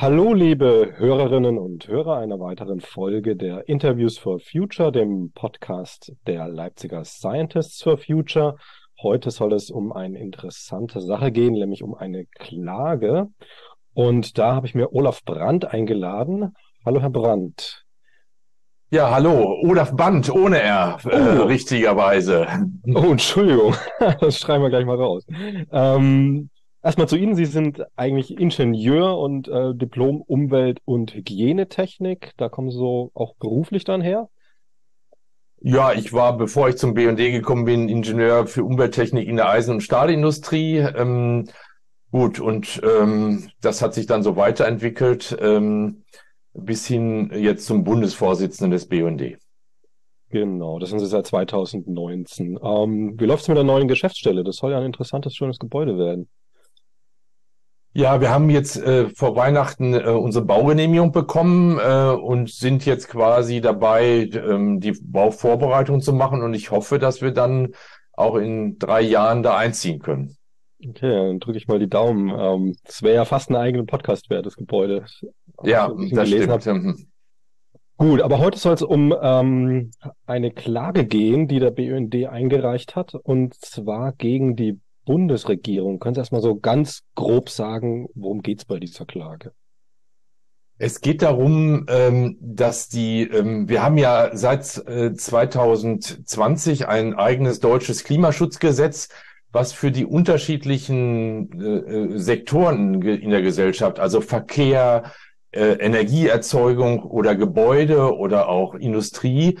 Hallo liebe Hörerinnen und Hörer einer weiteren Folge der Interviews for Future, dem Podcast der Leipziger Scientists for Future. Heute soll es um eine interessante Sache gehen, nämlich um eine Klage. Und da habe ich mir Olaf Bandt eingeladen. Hallo Herr Bandt. Ja, hallo, Olaf Bandt ohne R, richtigerweise. Oh, Entschuldigung, das schreiben wir gleich mal raus. Erstmal zu Ihnen, Sie sind eigentlich Ingenieur und Diplom Umwelt- und Hygienetechnik. Da kommen Sie so auch beruflich dann her? Ja, ich war, bevor ich zum BUND gekommen bin, Ingenieur für Umwelttechnik in der Eisen- und Stahlindustrie. Das hat sich dann so weiterentwickelt bis hin jetzt zum Bundesvorsitzenden des BUND. Genau, das sind Sie seit 2019. Wie läuft es mit der neuen Geschäftsstelle? Das soll ja ein interessantes, schönes Gebäude werden. Ja, wir haben jetzt vor Weihnachten unsere Baugenehmigung bekommen und sind jetzt quasi dabei, die Bauvorbereitung zu machen. Und ich hoffe, dass wir dann auch in 3 Jahren da einziehen können. Okay, dann drücke ich mal die Daumen. Das wäre ja fast ein eigener Podcast wert, das Gebäude. Ja, das stimmt. Gut, aber heute soll es um eine Klage gehen, die der BUND eingereicht hat, und zwar gegen die Bundesregierung. Können Sie erstmal so ganz grob sagen, worum geht es bei dieser Klage? Es geht darum, dass wir haben ja seit 2020 ein eigenes deutsches Klimaschutzgesetz, was für die unterschiedlichen Sektoren in der Gesellschaft, also Verkehr, Energieerzeugung oder Gebäude oder auch Industrie,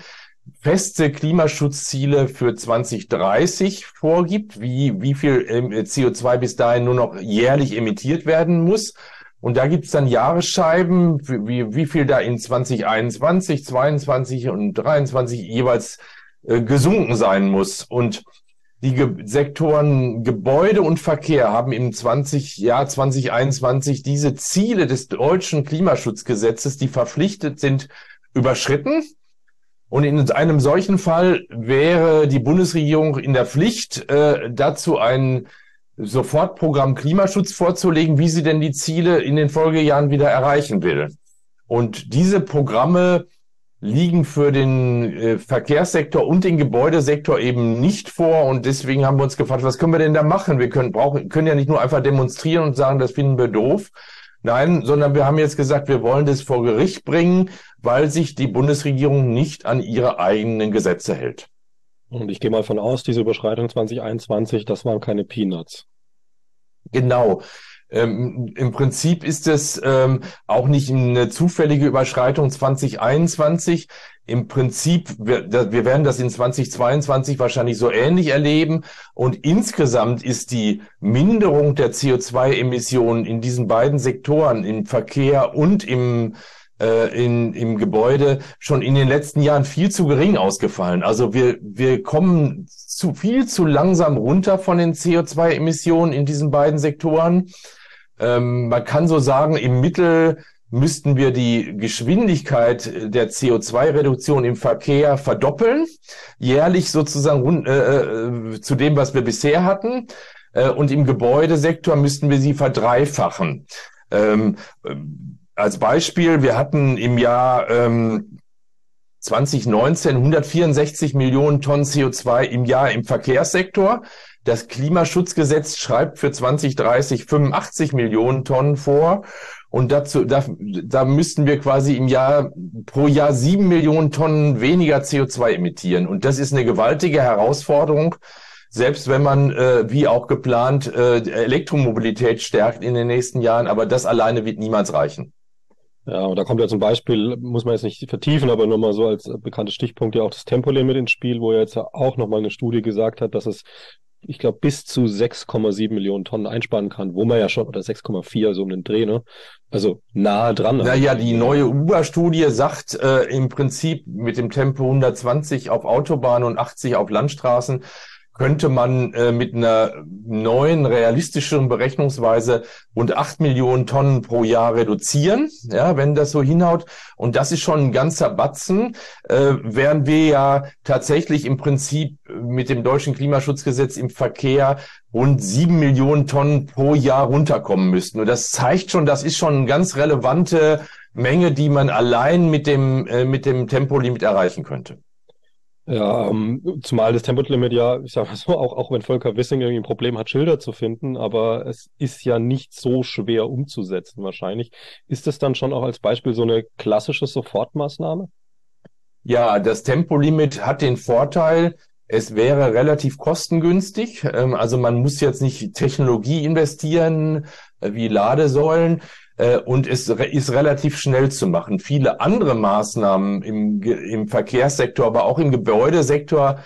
feste Klimaschutzziele für 2030 vorgibt, wie viel CO2 bis dahin nur noch jährlich emittiert werden muss. Und da gibt's dann Jahresscheiben, wie viel da in 2021, 22 und 23 jeweils gesunken sein muss. Und die Sektoren Gebäude und Verkehr haben im Jahr 2021 diese Ziele des deutschen Klimaschutzgesetzes, die verpflichtet sind, überschritten. Und in einem solchen Fall wäre die Bundesregierung in der Pflicht, dazu ein Sofortprogramm Klimaschutz vorzulegen, wie sie denn die Ziele in den Folgejahren wieder erreichen will. Und diese Programme liegen für den Verkehrssektor und den Gebäudesektor eben nicht vor. Und deswegen haben wir uns gefragt, was können wir denn da machen? Wir können ja nicht nur einfach demonstrieren und sagen, das finden wir doof. Nein, sondern wir haben jetzt gesagt, wir wollen das vor Gericht bringen, weil sich die Bundesregierung nicht an ihre eigenen Gesetze hält. Und ich gehe mal von aus, diese Überschreitung 2021, das waren keine Peanuts. Genau. Im Prinzip ist es auch nicht eine zufällige Überschreitung 2021. Im Prinzip, wir werden das in 2022 wahrscheinlich so ähnlich erleben. Und insgesamt ist die Minderung der CO2-Emissionen in diesen beiden Sektoren, im Verkehr und im Gebäude, schon in den letzten Jahren viel zu gering ausgefallen. Also wir kommen viel zu langsam runter von den CO2-Emissionen in diesen beiden Sektoren. Man kann so sagen, im Mittel müssten wir die Geschwindigkeit der CO2-Reduktion im Verkehr verdoppeln, jährlich sozusagen zu dem, was wir bisher hatten. Und im Gebäudesektor müssten wir sie verdreifachen. Als Beispiel, wir hatten im Jahr 2019 164 Millionen Tonnen CO2 im Jahr im Verkehrssektor. Das Klimaschutzgesetz schreibt für 2030 85 Millionen Tonnen vor. Und da müssten wir quasi pro Jahr 7 Millionen Tonnen weniger CO2 emittieren. Und das ist eine gewaltige Herausforderung, selbst wenn man, wie auch geplant, Elektromobilität stärkt in den nächsten Jahren. Aber das alleine wird niemals reichen. Ja, und da kommt ja zum Beispiel, muss man jetzt nicht vertiefen, aber nochmal so als bekanntes Stichpunkt ja auch das Tempolimit ins Spiel, wo ja jetzt auch nochmal eine Studie gesagt hat, dass es, ich glaube, bis zu 6,7 Millionen Tonnen einsparen kann, wo man ja schon, oder 6,4, so um den Dreh, ne? Also nahe dran. Naja, die neue Uber-Studie sagt im Prinzip mit dem Tempo 120 auf Autobahnen und 80 auf Landstraßen, könnte man mit einer neuen, realistischeren Berechnungsweise rund 8 Millionen Tonnen pro Jahr reduzieren, ja, wenn das so hinhaut. Und das ist schon ein ganzer Batzen, während wir ja tatsächlich im Prinzip mit dem deutschen Klimaschutzgesetz im Verkehr rund 7 Millionen Tonnen pro Jahr runterkommen müssten. Und das zeigt schon, das ist schon eine ganz relevante Menge, die man allein mit dem Tempolimit erreichen könnte. Ja, zumal das Tempolimit ja, ich sag mal so, auch wenn Volker Wissing irgendwie ein Problem hat, Schilder zu finden, aber es ist ja nicht so schwer umzusetzen wahrscheinlich. Ist das dann schon auch als Beispiel so eine klassische Sofortmaßnahme? Ja, das Tempolimit hat den Vorteil, es wäre relativ kostengünstig. Also man muss jetzt nicht Technologie investieren, wie Ladesäulen. Und es ist relativ schnell zu machen. Viele andere Maßnahmen im Verkehrssektor, aber auch im Gebäudesektor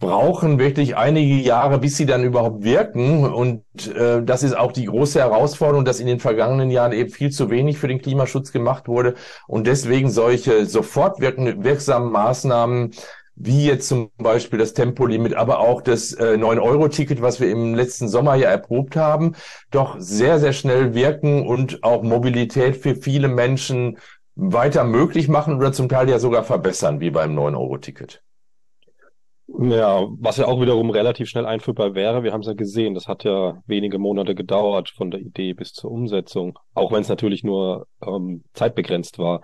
brauchen wirklich einige Jahre, bis sie dann überhaupt wirken. Und das ist auch die große Herausforderung, dass in den vergangenen Jahren eben viel zu wenig für den Klimaschutz gemacht wurde. Und deswegen solche sofort wirksamen Maßnahmen, wie jetzt zum Beispiel das Tempolimit, aber auch das 9-Euro-Ticket, was wir im letzten Sommer ja erprobt haben, doch sehr, sehr schnell wirken und auch Mobilität für viele Menschen weiter möglich machen oder zum Teil ja sogar verbessern, wie beim 9-Euro-Ticket. Ja, was ja auch wiederum relativ schnell einführbar wäre. Wir haben es ja gesehen, das hat ja wenige Monate gedauert von der Idee bis zur Umsetzung, auch wenn es natürlich nur zeitbegrenzt war.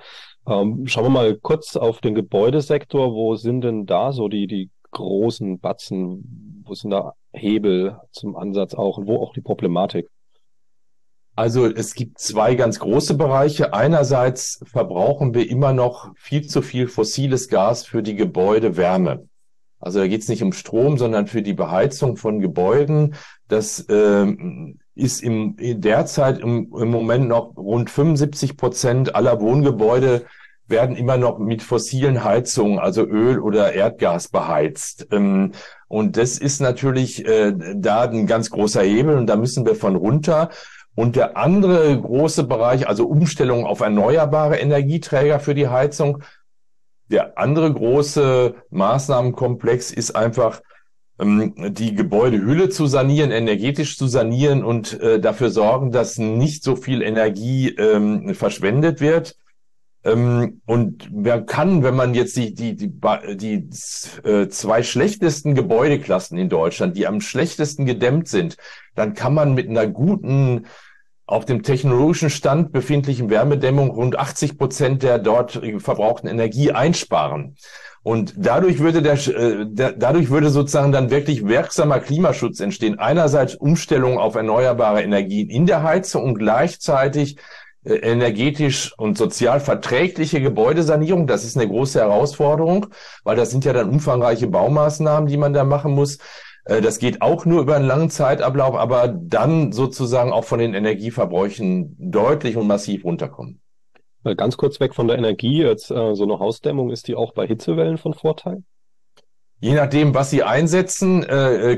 Schauen wir mal kurz auf den Gebäudesektor. Wo sind denn da so die großen Batzen? Wo sind da Hebel zum Ansatz auch und wo auch die Problematik? Also es gibt zwei ganz große Bereiche. Einerseits verbrauchen wir immer noch viel zu viel fossiles Gas für die Gebäudewärme. Also da geht es nicht um Strom, sondern für die Beheizung von Gebäuden. Das ist derzeit im Moment noch rund 75% aller Wohngebäude werden immer noch mit fossilen Heizungen, also Öl oder Erdgas beheizt. Und das ist natürlich da ein ganz großer Hebel und da müssen wir von runter. Und der andere große Bereich, also Umstellung auf erneuerbare Energieträger für die Heizung. Der andere große Maßnahmenkomplex ist einfach, die Gebäudehülle zu sanieren, energetisch zu sanieren und dafür sorgen, dass nicht so viel Energie verschwendet wird. Und man kann, wenn man jetzt die zwei schlechtesten Gebäudeklassen in Deutschland, die am schlechtesten gedämmt sind, dann kann man mit einer guten, auf dem technologischen Stand befindlichen Wärmedämmung rund 80% der dort verbrauchten Energie einsparen. Und dadurch würde sozusagen dann wirklich wirksamer Klimaschutz entstehen. Einerseits Umstellung auf erneuerbare Energien in der Heizung und gleichzeitig energetisch und sozial verträgliche Gebäudesanierung. Das ist eine große Herausforderung, weil das sind ja dann umfangreiche Baumaßnahmen, die man da machen muss. Das geht auch nur über einen langen Zeitablauf, aber dann sozusagen auch von den Energieverbräuchen deutlich und massiv runterkommen. Ganz kurz weg von der Energie, jetzt so eine Hausdämmung, ist die auch bei Hitzewellen von Vorteil? Je nachdem, was Sie einsetzen,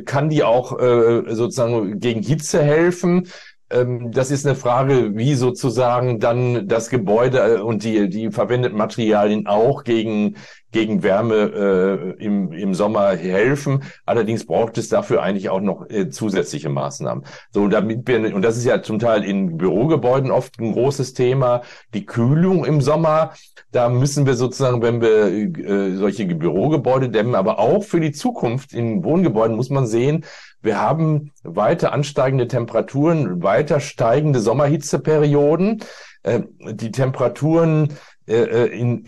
kann die auch sozusagen gegen Hitze helfen. Das ist eine Frage, wie sozusagen dann das Gebäude und die verwendeten Materialien auch gegen Wärme im Sommer helfen. Allerdings braucht es dafür eigentlich auch noch zusätzliche Maßnahmen. So, damit wir, und das ist ja zum Teil in Bürogebäuden oft ein großes Thema, die Kühlung im Sommer. Da müssen wir sozusagen, wenn wir solche Bürogebäude dämmen, aber auch für die Zukunft in Wohngebäuden muss man sehen, wir haben weiter ansteigende Temperaturen, weiter steigende Sommerhitzeperioden. Die Temperaturen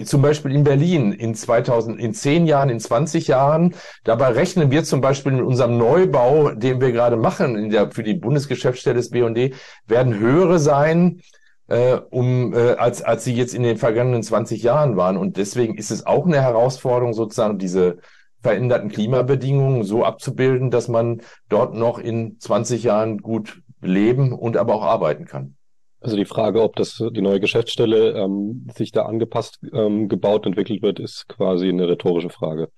zum Beispiel in Berlin in 10 Jahren, in 20 Jahren. Dabei rechnen wir zum Beispiel mit unserem Neubau, den wir gerade machen, für die Bundesgeschäftsstelle des BUND, werden höhere sein, als sie jetzt in den vergangenen 20 Jahren waren. Und deswegen ist es auch eine Herausforderung, sozusagen diese veränderten Klimabedingungen so abzubilden, dass man dort noch in 20 Jahren gut leben und aber auch arbeiten kann. Also die Frage, ob das die neue Geschäftsstelle sich da angepasst gebaut entwickelt wird, ist quasi eine rhetorische Frage.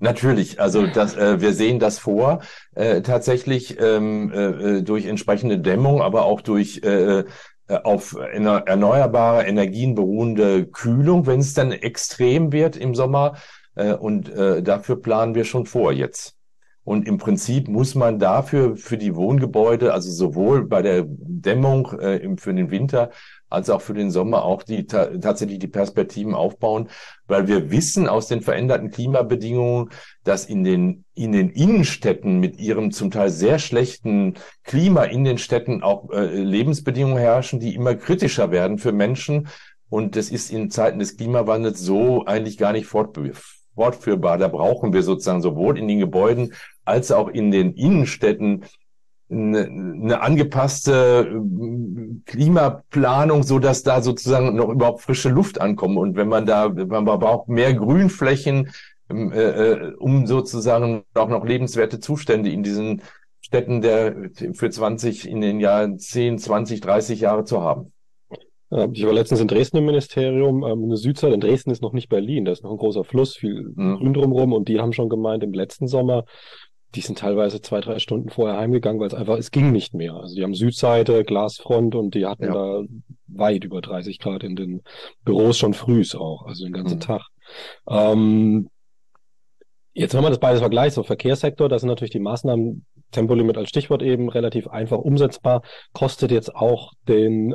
Natürlich, also das, wir sehen das vor, tatsächlich durch entsprechende Dämmung, aber auch durch auf erneuerbare Energien beruhende Kühlung, wenn es dann extrem wird im Sommer. Und dafür planen wir schon vor jetzt. Und im Prinzip muss man dafür für die Wohngebäude, also sowohl bei der Dämmung für den Winter als auch für den Sommer, auch die tatsächlich die Perspektiven aufbauen, weil wir wissen aus den veränderten Klimabedingungen, dass in den Innenstädten mit ihrem zum Teil sehr schlechten Klima in den Städten auch Lebensbedingungen herrschen, die immer kritischer werden für Menschen. Und das ist in Zeiten des Klimawandels so eigentlich gar nicht fortführbar. Da brauchen wir sozusagen sowohl in den Gebäuden als auch in den Innenstädten eine angepasste Klimaplanung, so dass da sozusagen noch überhaupt frische Luft ankommt. Und man braucht mehr Grünflächen, um sozusagen auch noch lebenswerte Zustände in diesen Städten in den Jahren 10, 20, 30 Jahre zu haben. Ich war letztens in Dresden im Ministerium, in der Südstadt. In Dresden ist noch nicht Berlin, da ist noch ein großer Fluss, viel Grün drumherum, und die haben schon gemeint, im letzten Sommer, die sind teilweise 2, 3 Stunden vorher heimgegangen, weil es ging nicht mehr. Also die haben Südseite, Glasfront, und die hatten da weit über 30 Grad in den Büros schon frühs auch, also den ganzen Tag. Jetzt, wenn man das beides vergleicht, so Verkehrssektor, da sind natürlich die Maßnahmen, Tempolimit als Stichwort eben, relativ einfach umsetzbar, kostet jetzt auch den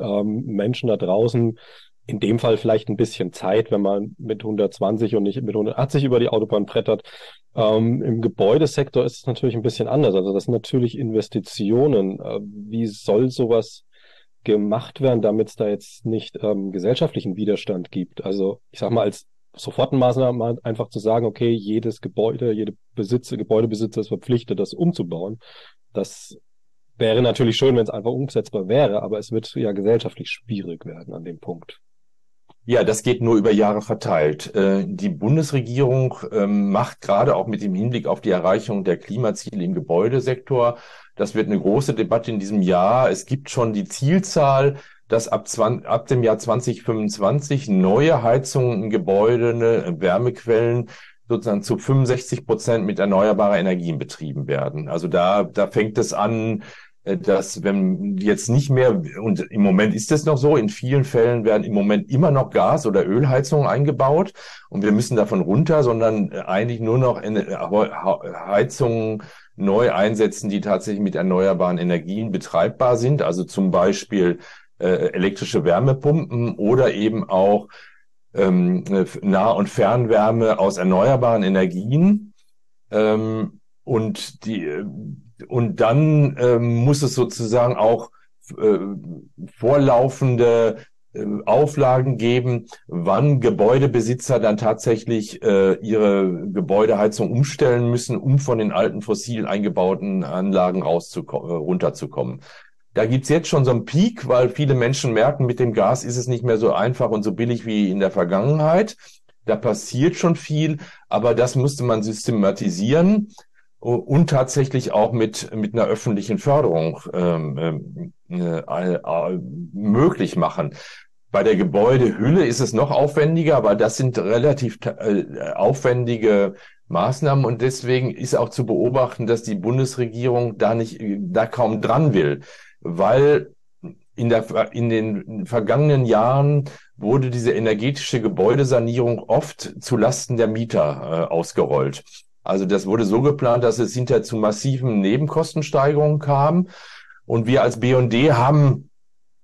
Menschen da draußen in dem Fall vielleicht ein bisschen Zeit, wenn man mit 120 und nicht mit 180 über die Autobahn brettert. Im Gebäudesektor ist es natürlich ein bisschen anders. Also das sind natürlich Investitionen. Wie soll sowas gemacht werden, damit es da jetzt nicht gesellschaftlichen Widerstand gibt? Also ich sag mal, als Sofortmaßnahmen einfach zu sagen, okay, jedes Gebäude, Gebäudebesitzer ist verpflichtet, das umzubauen. Das wäre natürlich schön, wenn es einfach umsetzbar wäre, aber es wird ja gesellschaftlich schwierig werden an dem Punkt. Ja, das geht nur über Jahre verteilt. Die Bundesregierung macht gerade auch mit dem Hinblick auf die Erreichung der Klimaziele im Gebäudesektor, das wird eine große Debatte in diesem Jahr. Es gibt schon die Zielzahl, dass ab dem Jahr 2025 neue Heizungen in Gebäuden, Wärmequellen sozusagen zu 65% mit erneuerbarer Energien betrieben werden. Also da fängt es an, dass wenn jetzt nicht mehr, und im Moment ist das noch so, in vielen Fällen werden im Moment immer noch Gas- oder Ölheizungen eingebaut und wir müssen davon runter, sondern eigentlich nur noch Heizungen neu einsetzen, die tatsächlich mit erneuerbaren Energien betreibbar sind. Also zum Beispiel elektrische Wärmepumpen oder eben auch Nah- und Fernwärme aus erneuerbaren Energien. Und dann muss es sozusagen auch vorlaufende Auflagen geben, wann Gebäudebesitzer dann tatsächlich ihre Gebäudeheizung umstellen müssen, um von den alten fossil eingebauten Anlagen runterzukommen. Da gibt's jetzt schon so einen Peak, weil viele Menschen merken, mit dem Gas ist es nicht mehr so einfach und so billig wie in der Vergangenheit. Da passiert schon viel, aber das müsste man systematisieren und tatsächlich auch mit einer öffentlichen Förderung möglich machen. Bei der Gebäudehülle ist es noch aufwendiger, aber das sind relativ aufwendige Maßnahmen und deswegen ist auch zu beobachten, dass die Bundesregierung da kaum dran will. Weil in den vergangenen Jahren wurde diese energetische Gebäudesanierung oft zu Lasten der Mieter ausgerollt. Also das wurde so geplant, dass es hinterher zu massiven Nebenkostensteigerungen kam. Und wir als BUND haben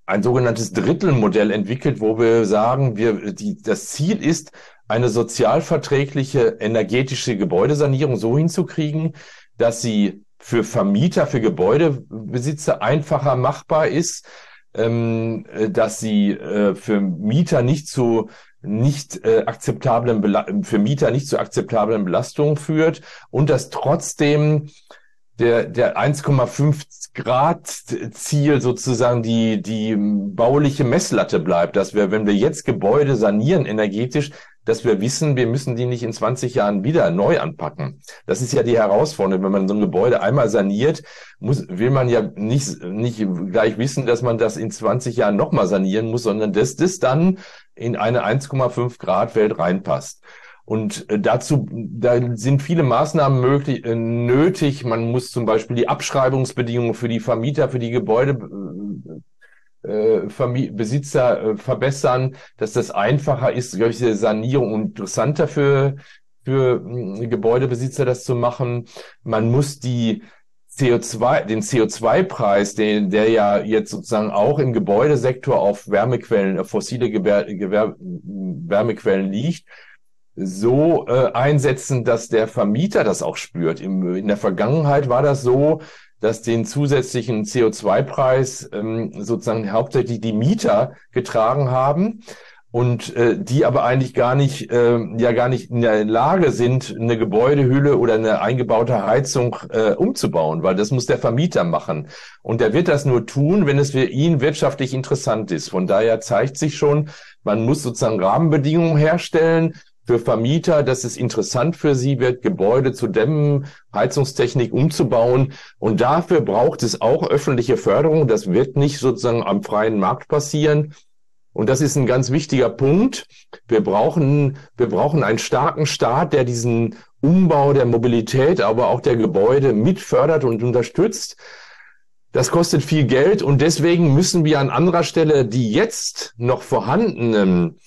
ein sogenanntes Drittelmodell entwickelt, wo wir sagen, das Ziel ist, eine sozialverträgliche energetische Gebäudesanierung so hinzukriegen, dass sie für Vermieter, für Gebäudebesitzer einfacher machbar ist, dass sie für Mieter nicht zu akzeptablen Belastungen führt und dass trotzdem der 1,5 Grad Ziel sozusagen die bauliche Messlatte bleibt, dass wir, wenn wir jetzt Gebäude sanieren energetisch, dass wir wissen, wir müssen die nicht in 20 Jahren wieder neu anpacken. Das ist ja die Herausforderung. Wenn man so ein Gebäude einmal saniert, will man ja nicht gleich wissen, dass man das in 20 Jahren nochmal sanieren muss, sondern dass das dann in eine 1,5 Grad Welt reinpasst. Und da sind viele Maßnahmen nötig. Man muss zum Beispiel die Abschreibungsbedingungen für die Vermieter, für die Gebäudebesitzer verbessern, dass das einfacher ist, solche Sanierung interessanter für für Gebäudebesitzer, das zu machen. Man muss die den CO2-Preis, der ja jetzt sozusagen auch im Gebäudesektor auf Wärmequellen, auf fossile Wärmequellen liegt, so einsetzen, dass der Vermieter das auch spürt. In der Vergangenheit war das so, dass den zusätzlichen CO2-Preis sozusagen hauptsächlich die Mieter getragen haben und die aber eigentlich gar nicht in der Lage sind, eine Gebäudehülle oder eine eingebaute Heizung umzubauen, weil das muss der Vermieter machen. Und der wird das nur tun, wenn es für ihn wirtschaftlich interessant ist. Von daher zeigt sich schon, man muss sozusagen Rahmenbedingungen herstellen für Vermieter, dass es interessant für sie wird, Gebäude zu dämmen, Heizungstechnik umzubauen. Und dafür braucht es auch öffentliche Förderung. Das wird nicht sozusagen am freien Markt passieren. Und das ist ein ganz wichtiger Punkt. Wir brauchen einen starken Staat, der diesen Umbau der Mobilität, aber auch der Gebäude mitfördert und unterstützt. Das kostet viel Geld und deswegen müssen wir an anderer Stelle die jetzt noch vorhandenen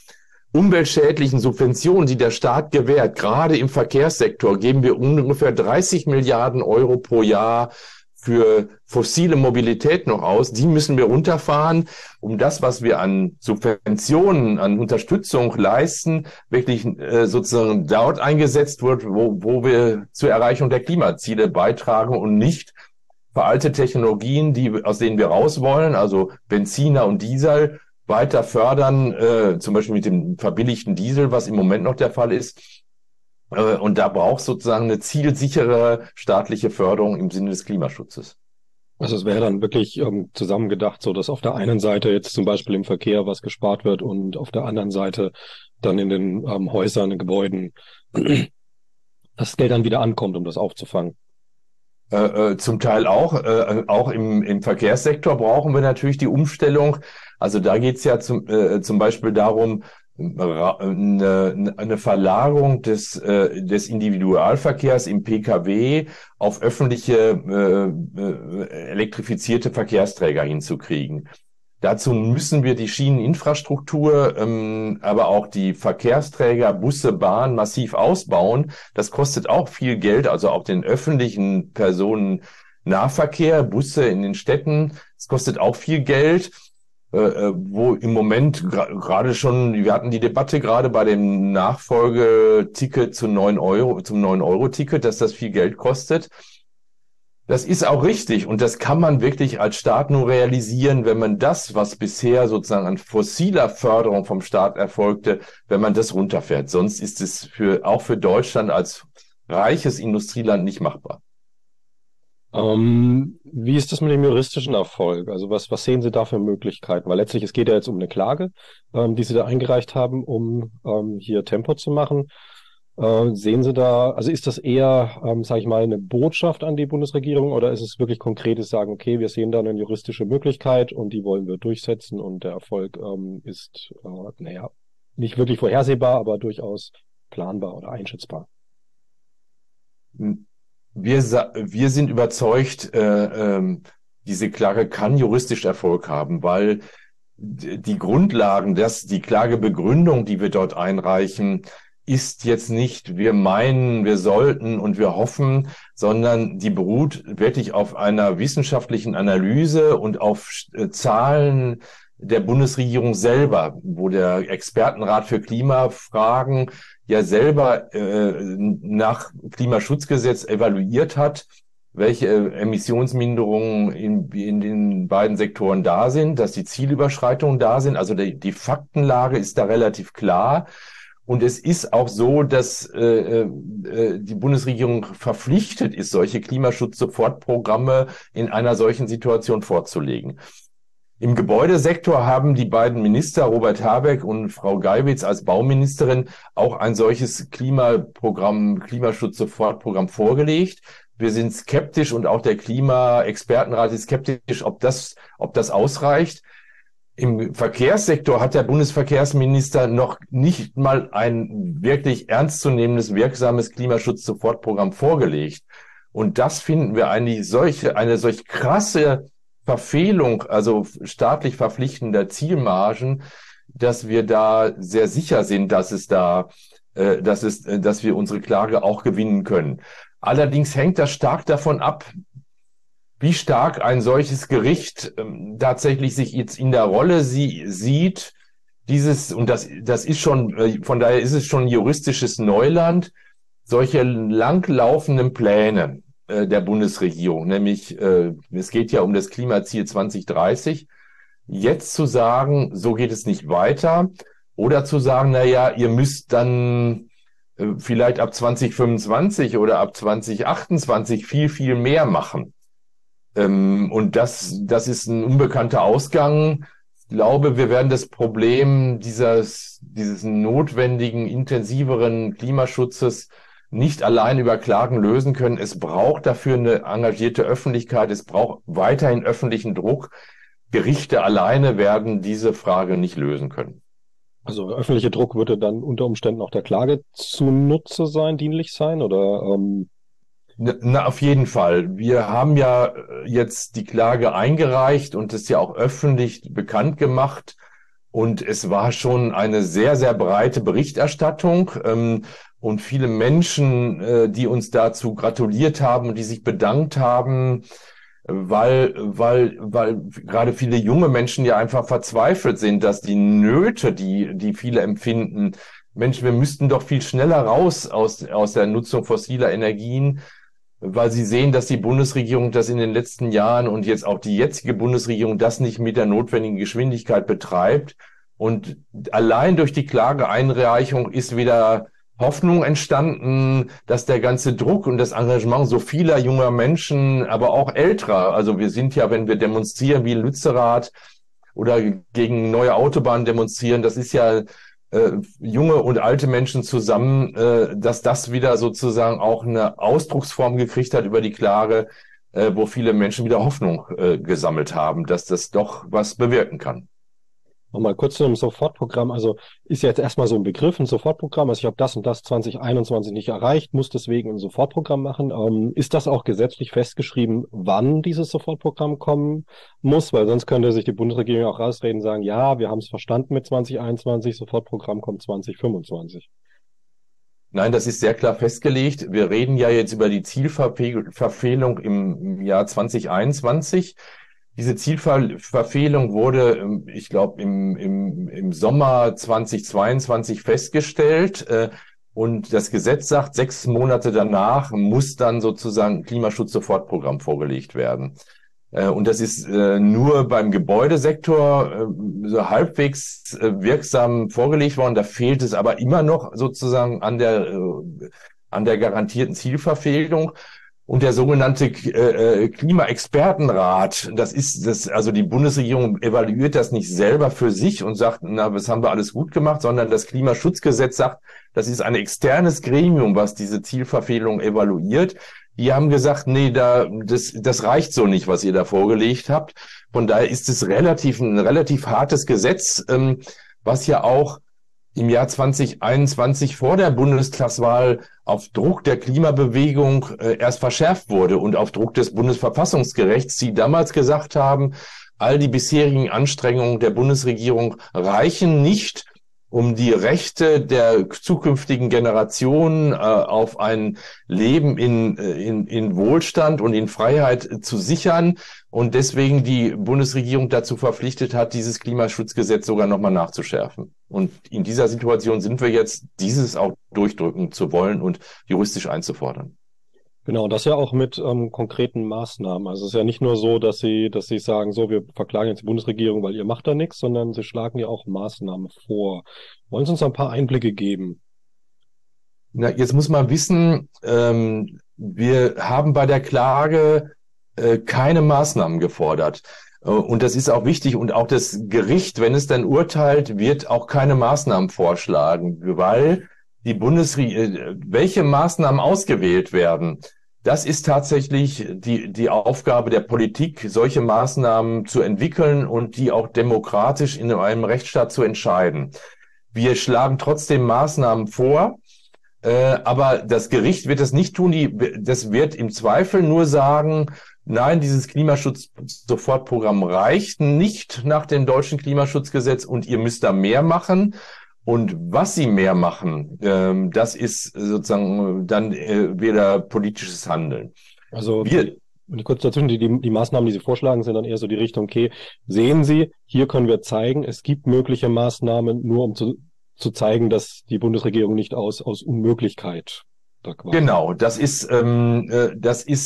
umweltschädlichen Subventionen, die der Staat gewährt, gerade im Verkehrssektor, geben wir ungefähr 30 Milliarden Euro pro Jahr für fossile Mobilität noch aus. Die müssen wir runterfahren, um das, was wir an Subventionen, an Unterstützung leisten, wirklich sozusagen dort eingesetzt wird, wo wir zur Erreichung der Klimaziele beitragen und nicht veraltete Technologien, aus denen wir raus wollen, also Benziner und Diesel, weiter fördern, zum Beispiel mit dem verbilligten Diesel, was im Moment noch der Fall ist. Und da braucht es sozusagen eine zielsichere staatliche Förderung im Sinne des Klimaschutzes. Also es wäre dann wirklich zusammengedacht, so dass auf der einen Seite jetzt zum Beispiel im Verkehr was gespart wird und auf der anderen Seite dann in den Häusern, in Gebäuden das Geld dann wieder ankommt, um das aufzufangen. Zum Teil auch im Verkehrssektor brauchen wir natürlich die Umstellung. Also da geht es ja zum Beispiel darum, eine Verlagerung des Individualverkehrs im PKW auf öffentliche elektrifizierte Verkehrsträger hinzukriegen. Dazu müssen wir die Schieneninfrastruktur, aber auch die Verkehrsträger, Busse, Bahn massiv ausbauen. Das kostet auch viel Geld, also auch den öffentlichen Personennahverkehr, Busse in den Städten. Das kostet auch viel Geld, wo im Moment gerade schon, wir hatten die Debatte gerade bei dem Nachfolgeticket zum 9-Euro-Ticket, dass das viel Geld kostet. Das ist auch richtig und das kann man wirklich als Staat nur realisieren, wenn man das, was bisher sozusagen an fossiler Förderung vom Staat erfolgte, wenn man das runterfährt. Sonst ist es auch für Deutschland als reiches Industrieland nicht machbar. Wie ist das mit dem juristischen Erfolg? Also was sehen Sie da für Möglichkeiten? Weil letztlich, es geht ja jetzt um eine Klage, die Sie da eingereicht haben, um hier Tempo zu machen. Sehen Sie da, also ist das eher, sage ich mal, eine Botschaft an die Bundesregierung oder ist es wirklich konkretes Sagen, okay, wir sehen da eine juristische Möglichkeit und die wollen wir durchsetzen und der Erfolg ist, nicht wirklich vorhersehbar, aber durchaus planbar oder einschätzbar? Wir sind überzeugt, diese Klage kann juristisch Erfolg haben, weil die Grundlagen, die Klagebegründung, die wir dort einreichen, ist jetzt nicht, wir meinen, wir sollten und wir hoffen, sondern die beruht wirklich auf einer wissenschaftlichen Analyse und auf Zahlen der Bundesregierung selber, wo der Expertenrat für Klimafragen ja selber nach Klimaschutzgesetz evaluiert hat, welche Emissionsminderungen in den beiden Sektoren da sind, dass die Zielüberschreitungen da sind. Also die Faktenlage ist da relativ klar. Und es ist auch so, dass die Bundesregierung verpflichtet ist, solche Klimaschutz-Sofortprogramme in einer solchen Situation vorzulegen. Im Gebäudesektor haben die beiden Minister, Robert Habeck und Frau Geywitz als Bauministerin, auch ein solches Klimaschutz-Sofortprogramm vorgelegt. Wir sind skeptisch und auch der Klimaexpertenrat ist skeptisch, ob das ausreicht. Im Verkehrssektor hat der Bundesverkehrsminister noch nicht mal ein wirklich ernstzunehmendes, wirksames Klimaschutz-Sofortprogramm vorgelegt. Und das finden wir eigentlich eine solch krasse Verfehlung, also staatlich verpflichtender Zielmargen, dass wir da sehr sicher sind, dass es da dass wir unsere Klage auch gewinnen können. Allerdings hängt das stark davon ab, wie stark ein solches Gericht tatsächlich sich jetzt in der Rolle sieht, dieses, und das ist schon, von daher ist es schon juristisches Neuland, solche langlaufenden Pläne der Bundesregierung, nämlich es geht ja um das Klimaziel 2030, jetzt zu sagen, so geht es nicht weiter, oder zu sagen, naja, ihr müsst dann vielleicht ab 2025 oder ab 2028 viel, viel mehr machen. Und das ist ein unbekannter Ausgang. Ich glaube, wir werden das Problem dieses notwendigen, intensiveren Klimaschutzes nicht allein über Klagen lösen können. Es braucht dafür eine engagierte Öffentlichkeit. Es braucht weiterhin öffentlichen Druck. Gerichte alleine werden diese Frage nicht lösen können. Also öffentlicher Druck würde dann unter Umständen auch der Klage zunutze sein, dienlich sein, oder? Na, auf jeden Fall. Wir haben ja jetzt die Klage eingereicht und es ja auch öffentlich bekannt gemacht. Und es war schon eine sehr, sehr breite Berichterstattung. Und viele Menschen, die uns dazu gratuliert haben und die sich bedankt haben, weil gerade viele junge Menschen ja einfach verzweifelt sind, dass die Nöte, die viele empfinden, Mensch, wir müssten doch viel schneller raus aus der Nutzung fossiler Energien, weil sie sehen, dass die Bundesregierung das in den letzten Jahren und jetzt auch die jetzige Bundesregierung das nicht mit der notwendigen Geschwindigkeit betreibt. Und allein durch die Klageeinreichung ist wieder Hoffnung entstanden, dass der ganze Druck und das Engagement so vieler junger Menschen, aber auch älterer, also wir sind ja, wenn wir demonstrieren wie in Lützerath oder gegen neue Autobahnen demonstrieren, das ist ja junge und alte Menschen zusammen, dass das wieder sozusagen auch eine Ausdrucksform gekriegt hat über die Klage, wo viele Menschen wieder Hoffnung gesammelt haben, dass das doch was bewirken kann. Nochmal kurz zu einem Sofortprogramm. Also ist ja jetzt erstmal so ein Begriff, ein Sofortprogramm. Also ich habe das und das 2021 nicht erreicht, muss deswegen ein Sofortprogramm machen. Ist das auch gesetzlich festgeschrieben, wann dieses Sofortprogramm kommen muss? Weil sonst könnte sich die Bundesregierung auch rausreden und sagen, ja, wir haben es verstanden mit 2021, Sofortprogramm kommt 2025. Nein, das ist sehr klar festgelegt. Wir reden ja jetzt über die Zielverfehlung im Jahr 2021. Diese Zielverfehlung wurde, ich glaube, im Sommer 2022 festgestellt. Und das Gesetz sagt, 6 Monate danach muss dann sozusagen ein Klimaschutz-Sofortprogramm vorgelegt werden. Und das ist nur beim Gebäudesektor so halbwegs wirksam vorgelegt worden. Da fehlt es aber immer noch sozusagen an der garantierten Zielverfehlung. Und der sogenannte Klimaexpertenrat, also die Bundesregierung evaluiert das nicht selber für sich und sagt, na, das haben wir alles gut gemacht, sondern das Klimaschutzgesetz sagt, das ist ein externes Gremium, was diese Zielverfehlung evaluiert. Die haben gesagt, nee, das reicht so nicht, was ihr da vorgelegt habt. Von daher ist es ein relativ hartes Gesetz, was ja auch im Jahr 2021 vor der Bundestagswahl auf Druck der Klimabewegung erst verschärft wurde und auf Druck des Bundesverfassungsgerichts, die damals gesagt haben, all die bisherigen Anstrengungen der Bundesregierung reichen nicht, um die Rechte der zukünftigen Generationen auf ein Leben in Wohlstand und in Freiheit zu sichern und deswegen die Bundesregierung dazu verpflichtet hat, dieses Klimaschutzgesetz sogar nochmal nachzuschärfen. Und in dieser Situation sind wir jetzt, dieses auch durchdrücken zu wollen und juristisch einzufordern. Genau, das ja auch mit konkreten Maßnahmen. Also es ist ja nicht nur so, dass sie sagen, so, wir verklagen jetzt die Bundesregierung, weil ihr macht da nichts, sondern sie schlagen ja auch Maßnahmen vor. Wollen Sie uns ein paar Einblicke geben? Na, jetzt muss man wissen, wir haben bei der Klage keine Maßnahmen gefordert. Und das ist auch wichtig. Und auch das Gericht, wenn es dann urteilt, wird auch keine Maßnahmen vorschlagen, weil die Bundesregierung, welche Maßnahmen ausgewählt werden, das ist tatsächlich die Aufgabe der Politik, solche Maßnahmen zu entwickeln und die auch demokratisch in einem Rechtsstaat zu entscheiden. Wir schlagen trotzdem Maßnahmen vor, aber das Gericht wird das nicht tun. Das wird im Zweifel nur sagen, nein, dieses Klimaschutz-Sofortprogramm reicht nicht nach dem deutschen Klimaschutzgesetz und ihr müsst da mehr machen. Und was sie mehr machen, das ist sozusagen dann wieder politisches Handeln. Also und kurz dazwischen, die Maßnahmen, die Sie vorschlagen, sind dann eher so die Richtung, okay, sehen Sie, hier können wir zeigen, es gibt mögliche Maßnahmen, nur um zu zeigen, dass die Bundesregierung nicht aus Unmöglichkeit da quasi. Genau, das ist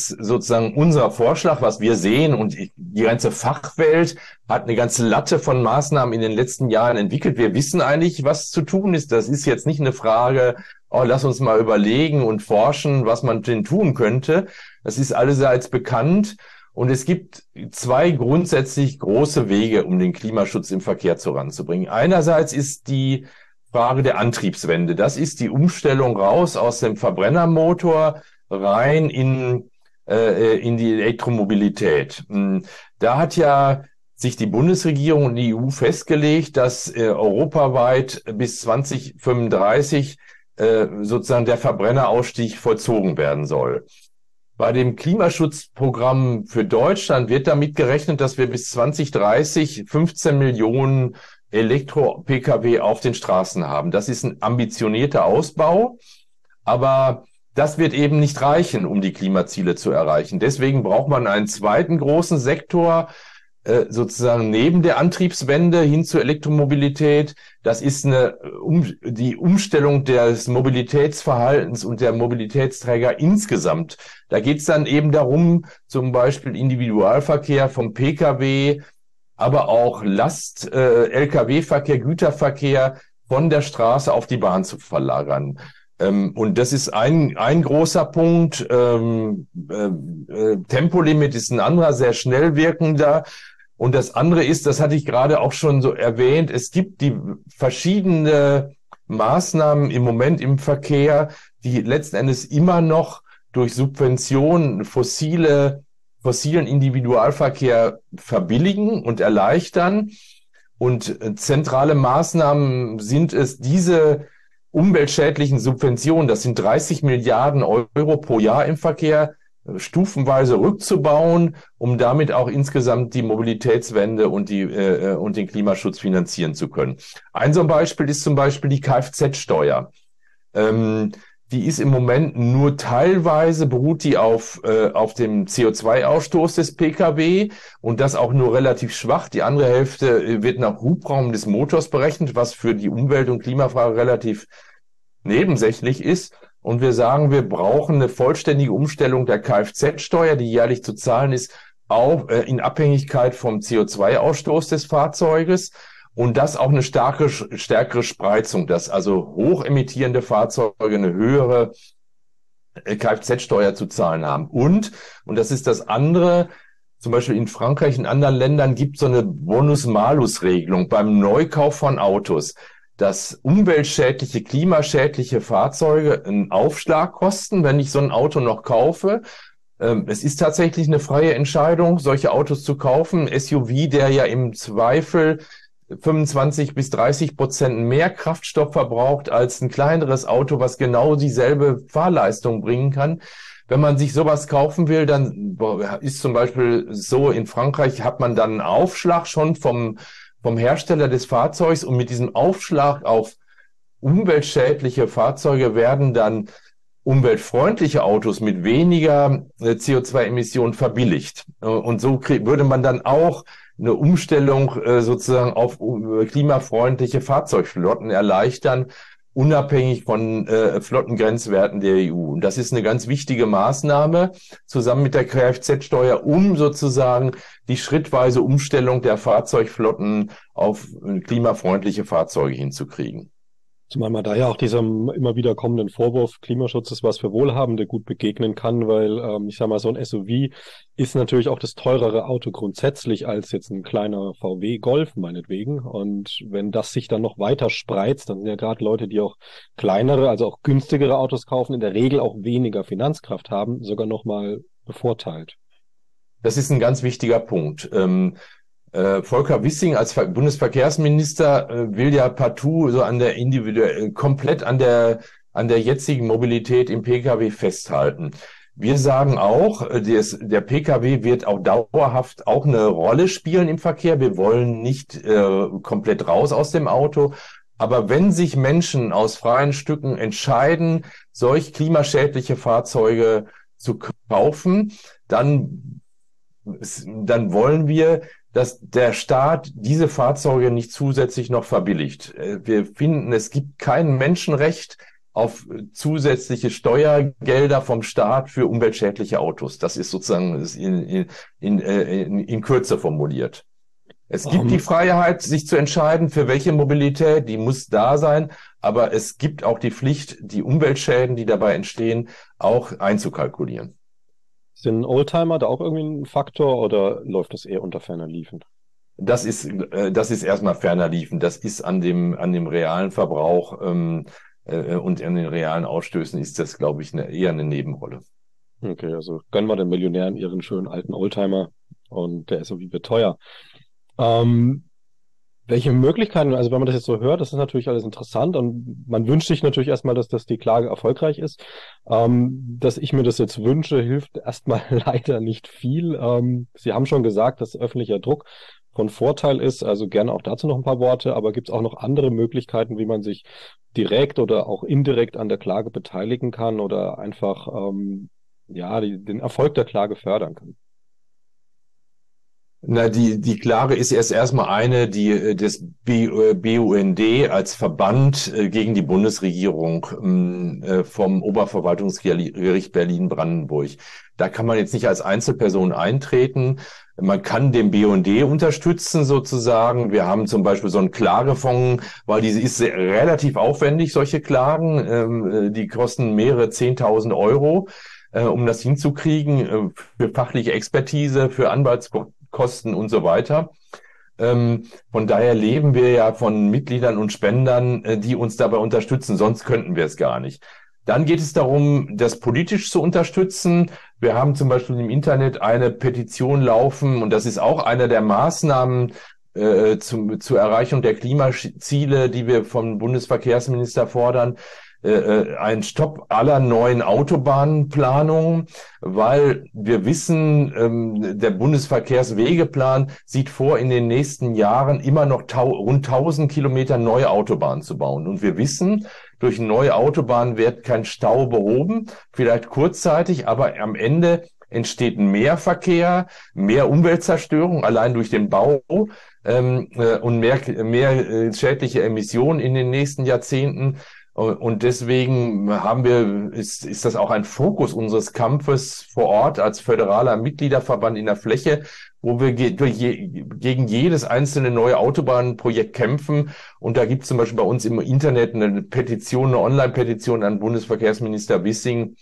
sozusagen unser Vorschlag, was wir sehen. Und die ganze Fachwelt hat eine ganze Latte von Maßnahmen in den letzten Jahren entwickelt. Wir wissen eigentlich, was zu tun ist. Das ist jetzt nicht eine Frage, oh, lass uns mal überlegen und forschen, was man denn tun könnte. Das ist allerseits bekannt. Und es gibt zwei grundsätzlich große Wege, um den Klimaschutz im Verkehr voranzubringen. Einerseits ist die Frage der Antriebswende. Das ist die Umstellung raus aus dem Verbrennermotor rein in die Elektromobilität. Da hat ja sich die Bundesregierung und die EU festgelegt, dass europaweit bis 2035 sozusagen der Verbrennerausstieg vollzogen werden soll. Bei dem Klimaschutzprogramm für Deutschland wird damit gerechnet, dass wir bis 2030 15 Millionen Elektro-Pkw auf den Straßen haben. Das ist ein ambitionierter Ausbau, aber das wird eben nicht reichen, um die Klimaziele zu erreichen. Deswegen braucht man einen zweiten großen Sektor, sozusagen neben der Antriebswende hin zur Elektromobilität. Das ist die Umstellung des Mobilitätsverhaltens und der Mobilitätsträger insgesamt. Da geht es dann eben darum, zum Beispiel Individualverkehr vom Pkw, aber auch Last, Lkw-Verkehr, Güterverkehr von der Straße auf die Bahn zu verlagern. Und das ist ein großer Punkt. Tempolimit ist ein anderer, sehr schnell wirkender. Und das andere ist, das hatte ich gerade auch schon so erwähnt, es gibt die verschiedenen Maßnahmen im Moment im Verkehr, die letzten Endes immer noch durch Subventionen fossilen Individualverkehr verbilligen und erleichtern. Und zentrale Maßnahmen sind es, diese umweltschädlichen Subventionen, das sind 30 Milliarden Euro pro Jahr im Verkehr, stufenweise rückzubauen, um damit auch insgesamt die Mobilitätswende und und den Klimaschutz finanzieren zu können. Ein so ein Beispiel ist zum Beispiel die Kfz-Steuer. Die ist im Moment nur teilweise, beruht die auf dem CO2-Ausstoß des Pkw und das auch nur relativ schwach. Die andere Hälfte wird nach Hubraum des Motors berechnet, was für die Umwelt- und Klimafrage relativ nebensächlich ist. Und wir sagen, wir brauchen eine vollständige Umstellung der Kfz-Steuer, die jährlich zu zahlen ist, auch in Abhängigkeit vom CO2-Ausstoß des Fahrzeuges. Und das auch eine stärkere Spreizung, dass also hochemittierende Fahrzeuge eine höhere Kfz-Steuer zu zahlen haben. Und das ist das andere, zum Beispiel in Frankreich, in anderen Ländern gibt es so eine Bonus-Malus-Regelung beim Neukauf von Autos, dass umweltschädliche, klimaschädliche Fahrzeuge einen Aufschlag kosten, wenn ich so ein Auto noch kaufe. Es ist tatsächlich eine freie Entscheidung, solche Autos zu kaufen. Ein SUV, der ja im Zweifel 25% bis 30% mehr Kraftstoff verbraucht als ein kleineres Auto, was genau dieselbe Fahrleistung bringen kann. Wenn man sich sowas kaufen will, dann ist zum Beispiel so, in Frankreich hat man dann einen Aufschlag schon vom Hersteller des Fahrzeugs und mit diesem Aufschlag auf umweltschädliche Fahrzeuge werden dann umweltfreundliche Autos mit weniger CO2-Emissionen verbilligt. Und so würde man dann auch eine Umstellung sozusagen auf klimafreundliche Fahrzeugflotten erleichtern, unabhängig von Flottengrenzwerten der EU. Und das ist eine ganz wichtige Maßnahme, zusammen mit der Kfz-Steuer, um sozusagen die schrittweise Umstellung der Fahrzeugflotten auf klimafreundliche Fahrzeuge hinzukriegen. Zumal man daher auch diesem immer wieder kommenden Vorwurf, Klimaschutz ist was für Wohlhabende, gut begegnen kann, weil ich sag mal, so ein SUV ist natürlich auch das teurere Auto grundsätzlich als jetzt ein kleiner VW Golf meinetwegen. Und wenn das sich dann noch weiter spreizt, dann sind ja gerade Leute, die auch kleinere, also auch günstigere Autos kaufen, in der Regel auch weniger Finanzkraft haben, sogar nochmal bevorteilt. Das ist ein ganz wichtiger Punkt. Volker Wissing als Bundesverkehrsminister will ja partout so an der individuell komplett an der jetzigen Mobilität im Pkw festhalten. Wir sagen auch, der Pkw wird auch dauerhaft auch eine Rolle spielen im Verkehr. Wir wollen nicht komplett raus aus dem Auto, Aber wenn sich Menschen aus freien Stücken entscheiden, solch klimaschädliche Fahrzeuge zu kaufen, dann wollen wir, dass der Staat diese Fahrzeuge nicht zusätzlich noch verbilligt. Wir finden, es gibt kein Menschenrecht auf zusätzliche Steuergelder vom Staat für umweltschädliche Autos. Das ist sozusagen in Kürze formuliert. Es gibt die Freiheit, sich zu entscheiden, für welche Mobilität, die muss da sein, aber es gibt auch die Pflicht, die Umweltschäden, die dabei entstehen, auch einzukalkulieren. Sind Oldtimer da auch irgendwie ein Faktor oder läuft das eher unter ferner Liefen? Das ist erstmal ferner Liefen. Das ist an dem realen Verbrauch und an den realen Ausstößen ist das, glaube ich, eher eine Nebenrolle. Okay, also gönnen wir den Millionären ihren schönen alten Oldtimer und der ist so wie teuer. Welche Möglichkeiten, also wenn man das jetzt so hört, das ist natürlich alles interessant und man wünscht sich natürlich erstmal, dass die Klage erfolgreich ist. Dass ich mir das jetzt wünsche, hilft erstmal leider nicht viel. Sie haben schon gesagt, dass öffentlicher Druck von Vorteil ist, also gerne auch dazu noch ein paar Worte, aber gibt es auch noch andere Möglichkeiten, wie man sich direkt oder auch indirekt an der Klage beteiligen kann oder einfach den Erfolg der Klage fördern kann? Na, die Klage ist erstmal eine, die des BUND als Verband gegen die Bundesregierung vom Oberverwaltungsgericht Berlin-Brandenburg. Da kann man jetzt nicht als Einzelperson eintreten. Man kann den BUND unterstützen sozusagen. Wir haben zum Beispiel so einen Klagefonds, weil diese ist relativ aufwendig, solche Klagen. Die kosten mehrere 10.000 Euro, um das hinzukriegen, für fachliche Expertise, für Anwaltskosten und so weiter. Von daher leben wir ja von Mitgliedern und Spendern, die uns dabei unterstützen, sonst könnten wir es gar nicht. Dann geht es darum, das politisch zu unterstützen. Wir haben zum Beispiel im Internet eine Petition laufen und das ist auch eine der Maßnahmen zur Erreichung der Klimaziele, die wir vom Bundesverkehrsminister fordern. Ein Stopp aller neuen Autobahnplanungen, weil wir wissen, der Bundesverkehrswegeplan sieht vor, in den nächsten Jahren immer noch rund 1000 Kilometer neue Autobahnen zu bauen. Und wir wissen, durch neue Autobahnen wird kein Stau behoben, vielleicht kurzzeitig, aber am Ende entsteht mehr Verkehr, mehr Umweltzerstörung allein durch den Bau und mehr schädliche Emissionen in den nächsten Jahrzehnten. Und deswegen ist das auch ein Fokus unseres Kampfes vor Ort als föderaler Mitgliederverband in der Fläche, wo wir gegen jedes einzelne neue Autobahnprojekt kämpfen. Und da gibt es zum Beispiel bei uns im Internet eine Petition, eine Online-Petition an Bundesverkehrsminister Wissing,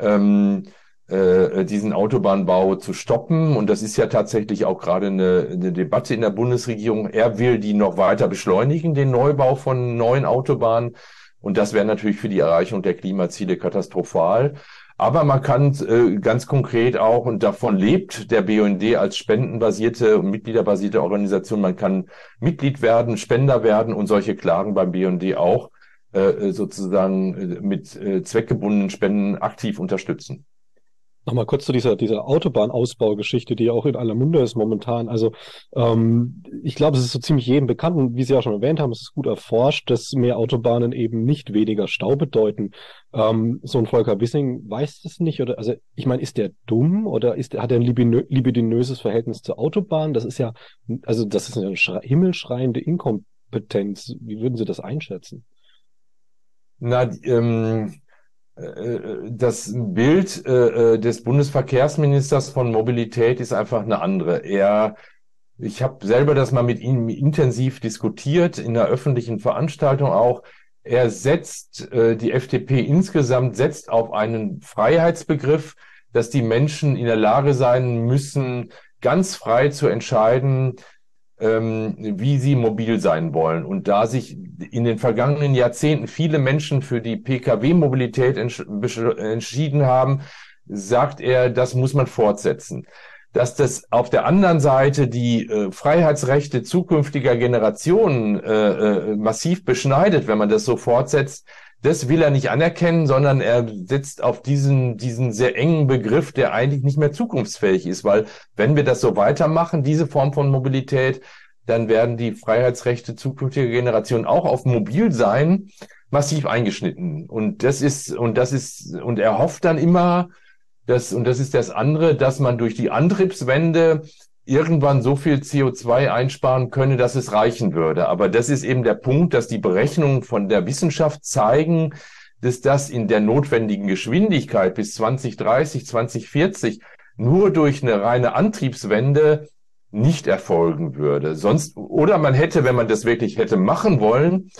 diesen Autobahnbau zu stoppen. Und das ist ja tatsächlich auch gerade eine Debatte in der Bundesregierung. Er will die noch weiter beschleunigen, den Neubau von neuen Autobahnen. Und das wäre natürlich für die Erreichung der Klimaziele katastrophal. Aber man kann ganz konkret auch, und davon lebt der BUND als spendenbasierte und mitgliederbasierte Organisation, man kann Mitglied werden, Spender werden und solche Klagen beim BUND auch sozusagen mit zweckgebundenen Spenden aktiv unterstützen. Nochmal kurz zu dieser Autobahnausbaugeschichte, die ja auch in aller Munde ist momentan. Also ich glaube, es ist so ziemlich jedem bekannt und wie Sie ja schon erwähnt haben, es ist gut erforscht, dass mehr Autobahnen eben nicht weniger Stau bedeuten. So ein Volker Wissing weiß das nicht oder also ich meine, ist der dumm oder hat er ein libidinöses Verhältnis zur Autobahn? Das ist ja eine himmelschreiende Inkompetenz. Wie würden Sie das einschätzen? Na, das Bild des Bundesverkehrsministers von Mobilität ist einfach eine andere. Ich habe selber das mal mit ihm intensiv diskutiert, in einer öffentlichen Veranstaltung auch. Er die FDP insgesamt setzt auf einen Freiheitsbegriff, dass die Menschen in der Lage sein müssen, ganz frei zu entscheiden, wie sie mobil sein wollen. Und da sich in den vergangenen Jahrzehnten viele Menschen für die Pkw-Mobilität entschieden haben, sagt er, das muss man fortsetzen. Dass das auf der anderen Seite die Freiheitsrechte zukünftiger Generationen massiv beschneidet, wenn man das so fortsetzt, das will er nicht anerkennen, sondern er setzt auf diesen sehr engen Begriff, der eigentlich nicht mehr zukunftsfähig ist, weil wenn wir das so weitermachen, diese Form von Mobilität, dann werden die Freiheitsrechte zukünftiger Generationen auch auf mobil sein massiv eingeschnitten. Und das ist, und er hofft dann immer, dass, und das ist das andere, dass man durch die Antriebswende irgendwann so viel CO2 einsparen könne, dass es reichen würde. Aber das ist eben der Punkt, dass die Berechnungen von der Wissenschaft zeigen, dass das in der notwendigen Geschwindigkeit bis 2030, 2040 nur durch eine reine Antriebswende nicht erfolgen würde. Sonst, oder man hätte, wenn man das wirklich hätte machen wollen,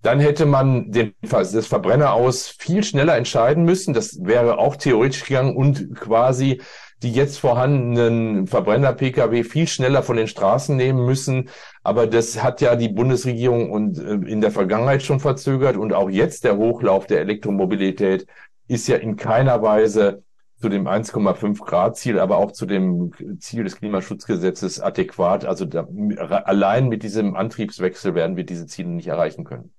dann hätte man das Verbrenner aus viel schneller entscheiden müssen. Das wäre auch theoretisch gegangen und quasi die jetzt vorhandenen Verbrenner-Pkw viel schneller von den Straßen nehmen müssen. Aber das hat ja die Bundesregierung und in der Vergangenheit schon verzögert. Und auch jetzt der Hochlauf der Elektromobilität ist ja in keiner Weise zu dem 1,5-Grad-Ziel, aber auch zu dem Ziel des Klimaschutzgesetzes adäquat. Also allein mit diesem Antriebswechsel werden wir diese Ziele nicht erreichen können.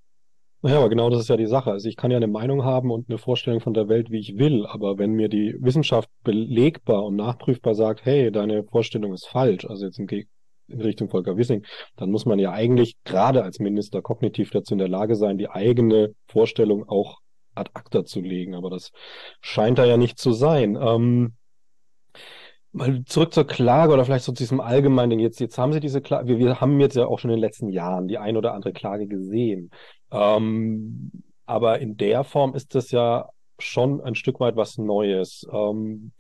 Naja, aber genau das ist ja die Sache. Also ich kann ja eine Meinung haben und eine Vorstellung von der Welt, wie ich will, aber wenn mir die Wissenschaft belegbar und nachprüfbar sagt, hey, deine Vorstellung ist falsch, also jetzt in Richtung Volker Wissing, dann muss man ja eigentlich gerade als Minister kognitiv dazu in der Lage sein, die eigene Vorstellung auch ad acta zu legen, aber das scheint da ja nicht zu sein. Mal zurück zur Klage oder vielleicht so zu diesem allgemeinen Ding. Jetzt haben Sie diese Klage, wir haben jetzt ja auch schon in den letzten Jahren die ein oder andere Klage gesehen. Aber in der Form ist das ja schon ein Stück weit was Neues. Können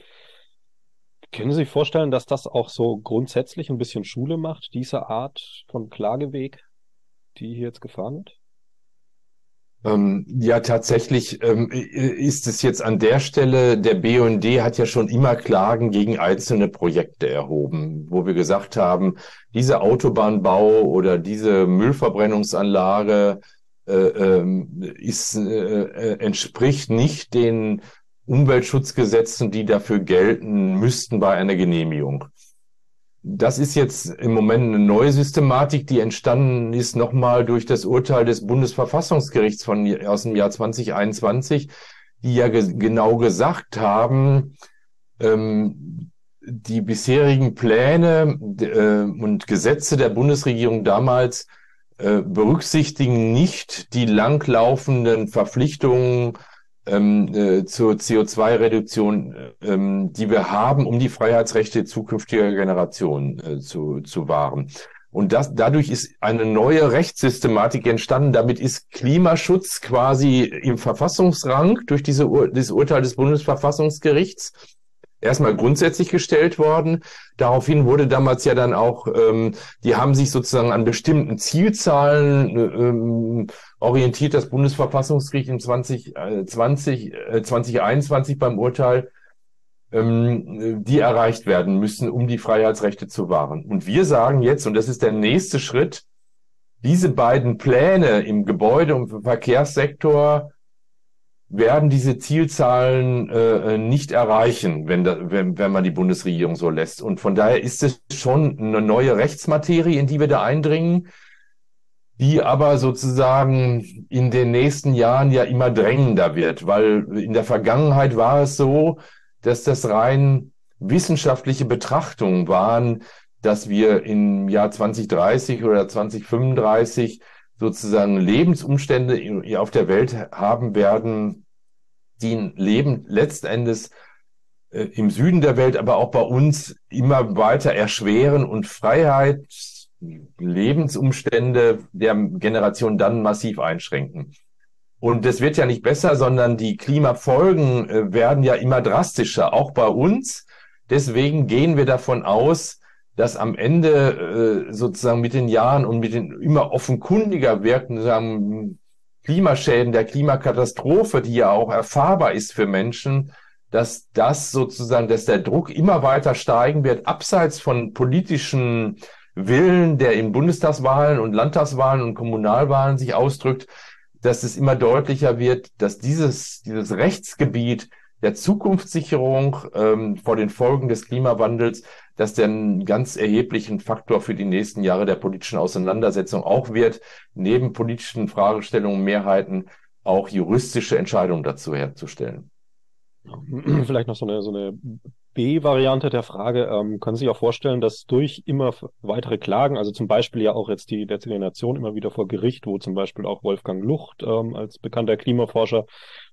Sie sich vorstellen, dass das auch so grundsätzlich ein bisschen Schule macht, diese Art von Klageweg, die hier jetzt gefahren wird? Ja, tatsächlich ist es jetzt an der Stelle, der BUND hat ja schon immer Klagen gegen einzelne Projekte erhoben, wo wir gesagt haben, dieser Autobahnbau oder diese Müllverbrennungsanlage entspricht nicht den Umweltschutzgesetzen, die dafür gelten müssten bei einer Genehmigung. Das ist jetzt im Moment eine neue Systematik, die entstanden ist nochmal durch das Urteil des Bundesverfassungsgerichts aus dem Jahr 2021, die ja genau gesagt haben, die bisherigen Pläne und Gesetze der Bundesregierung damals berücksichtigen nicht die langlaufenden Verpflichtungen zur CO2-Reduktion, die wir haben, um die Freiheitsrechte zukünftiger Generationen zu wahren. Und dadurch ist eine neue Rechtssystematik entstanden. Damit ist Klimaschutz quasi im Verfassungsrang durch dieses Urteil des Bundesverfassungsgerichts erstmal grundsätzlich gestellt worden. Daraufhin wurde damals ja dann auch, die haben sich sozusagen an bestimmten Zielzahlen orientiert, das Bundesverfassungsgericht im 2021 beim Urteil, die erreicht werden müssen, um die Freiheitsrechte zu wahren. Und wir sagen jetzt, und das ist der nächste Schritt, diese beiden Pläne im Gebäude- und Verkehrssektor werden diese Zielzahlen nicht erreichen, wenn man die Bundesregierung so lässt. Und von daher ist es schon eine neue Rechtsmaterie, in die wir da eindringen, die aber sozusagen in den nächsten Jahren ja immer drängender wird, weil in der Vergangenheit war es so, dass das rein wissenschaftliche Betrachtungen waren, dass wir im Jahr 2030 oder 2035 sozusagen Lebensumstände auf der Welt haben werden, die ein Leben letzten Endes im Süden der Welt, aber auch bei uns immer weiter erschweren und Freiheit, Lebensumstände der Generation dann massiv einschränken. Und das wird ja nicht besser, sondern die Klimafolgen werden ja immer drastischer, auch bei uns. Deswegen gehen wir davon aus, dass am Ende sozusagen mit den Jahren und mit den immer offenkundiger wirkenden Klimaschäden, der Klimakatastrophe, die ja auch erfahrbar ist für Menschen, dass der Druck immer weiter steigen wird, abseits von politischen Willen, der in Bundestagswahlen und Landtagswahlen und Kommunalwahlen sich ausdrückt, dass es immer deutlicher wird, dass dieses Rechtsgebiet der Zukunftssicherung vor den Folgen des Klimawandels, dass der einen ganz erheblichen Faktor für die nächsten Jahre der politischen Auseinandersetzung auch wird, neben politischen Fragestellungen, Mehrheiten auch juristische Entscheidungen dazu herzustellen. Vielleicht noch so eine B-Variante der Frage, können Sie sich auch vorstellen, dass durch immer weitere Klagen, also zum Beispiel ja auch jetzt die letzte Generation immer wieder vor Gericht, wo zum Beispiel auch Wolfgang Lucht als bekannter Klimaforscher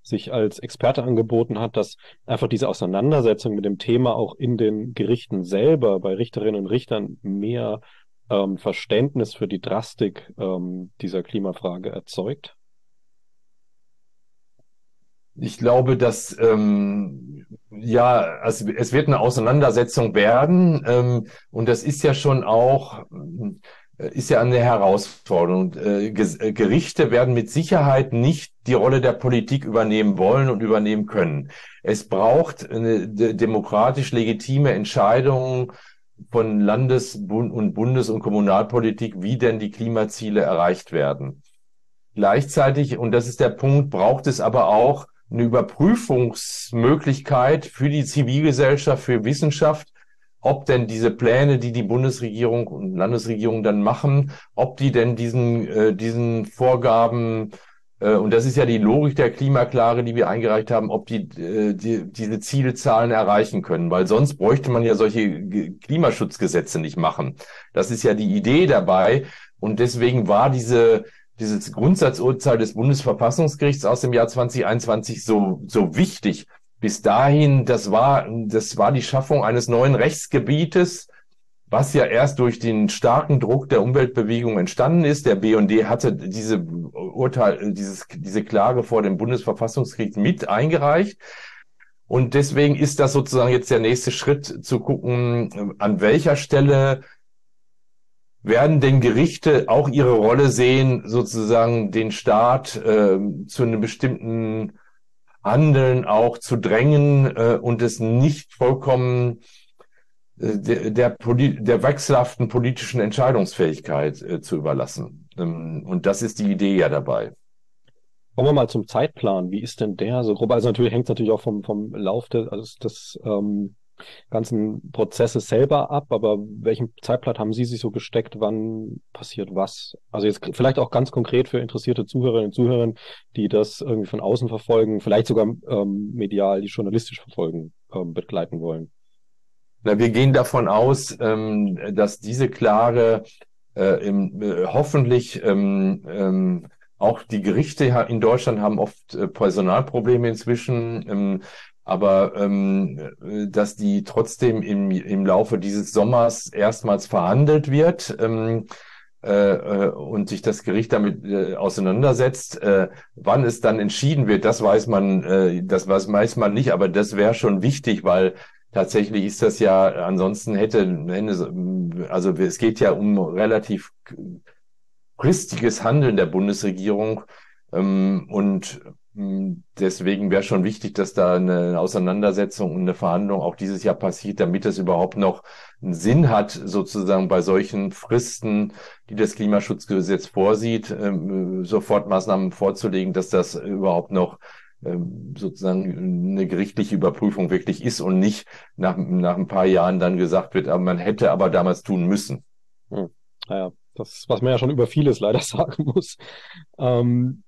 sich als Experte angeboten hat, dass einfach diese Auseinandersetzung mit dem Thema auch in den Gerichten selber bei Richterinnen und Richtern mehr Verständnis für die Drastik dieser Klimafrage erzeugt? Ich glaube, dass, also es wird eine Auseinandersetzung werden, und das ist ja schon auch, ist ja eine Herausforderung. Gerichte werden mit Sicherheit nicht die Rolle der Politik übernehmen wollen und übernehmen können. Es braucht eine demokratisch legitime Entscheidung von Bundes- und Kommunalpolitik, wie denn die Klimaziele erreicht werden. Gleichzeitig, und das ist der Punkt, braucht es aber auch eine Überprüfungsmöglichkeit für die Zivilgesellschaft, für Wissenschaft, ob denn diese Pläne, die die Bundesregierung und Landesregierung dann machen, ob die denn diesen Vorgaben, und das ist ja die Logik der Klimaklage, die wir eingereicht haben, ob diese Zielzahlen erreichen können, weil sonst bräuchte man ja solche Klimaschutzgesetze nicht machen. Das ist ja die Idee dabei, und deswegen war dieses Grundsatzurteil des Bundesverfassungsgerichts aus dem Jahr 2021 so wichtig. Bis dahin, das war die Schaffung eines neuen Rechtsgebietes, was ja erst durch den starken Druck der Umweltbewegung entstanden ist. Der BUND hatte diese Klage vor dem Bundesverfassungsgericht mit eingereicht. Und deswegen ist das sozusagen jetzt der nächste Schritt, zu gucken, an welcher Stelle werden denn Gerichte auch ihre Rolle sehen, sozusagen den Staat zu einem bestimmten Handeln auch zu drängen, und es nicht vollkommen der wechselhaften politischen Entscheidungsfähigkeit zu überlassen. Und das ist die Idee ja dabei. Kommen wir mal zum Zeitplan. Wie ist denn der so grob? Also natürlich hängt es natürlich auch vom Lauf des ganzen Prozesse selber ab, aber welchen Zeitplan haben Sie sich so gesteckt, wann passiert was? Also jetzt vielleicht auch ganz konkret für interessierte Zuhörerinnen und Zuhörer, die das irgendwie von außen verfolgen, vielleicht sogar medial, die journalistisch verfolgen, begleiten wollen. Na, wir gehen davon aus, dass diese Klage hoffentlich auch die Gerichte in Deutschland haben oft Personalprobleme inzwischen, aber dass die trotzdem im Laufe dieses Sommers erstmals verhandelt wird und sich das Gericht damit auseinandersetzt. Wann es dann entschieden wird, das weiß man nicht, aber das wäre schon wichtig, weil tatsächlich ist das ja, ansonsten also es geht ja um relativ fristiges Handeln der Bundesregierung, und deswegen wäre schon wichtig, dass da eine Auseinandersetzung und eine Verhandlung auch dieses Jahr passiert, damit es überhaupt noch einen Sinn hat, sozusagen bei solchen Fristen, die das Klimaschutzgesetz vorsieht, Sofortmaßnahmen vorzulegen, dass das überhaupt noch sozusagen eine gerichtliche Überprüfung wirklich ist und nicht nach ein paar Jahren dann gesagt wird, aber man hätte aber damals tun müssen. Naja. Das, was man ja schon über vieles leider sagen muss.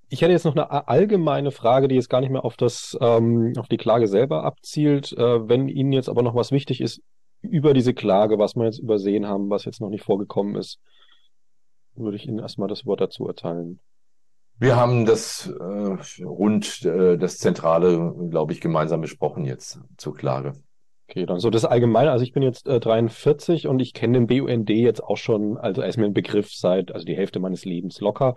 Ich hätte jetzt noch eine allgemeine Frage, die jetzt gar nicht mehr auf die Klage selber abzielt. Wenn Ihnen jetzt aber noch was wichtig ist über diese Klage, was wir jetzt übersehen haben, was jetzt noch nicht vorgekommen ist, würde ich Ihnen erstmal das Wort dazu erteilen. Wir haben das Zentrale, glaube ich, gemeinsam besprochen jetzt zur Klage. Okay, dann so das Allgemeine. Also ich bin jetzt 43 und ich kenne den BUND jetzt auch schon, also er ist mir ein Begriff seit, also die Hälfte meines Lebens locker,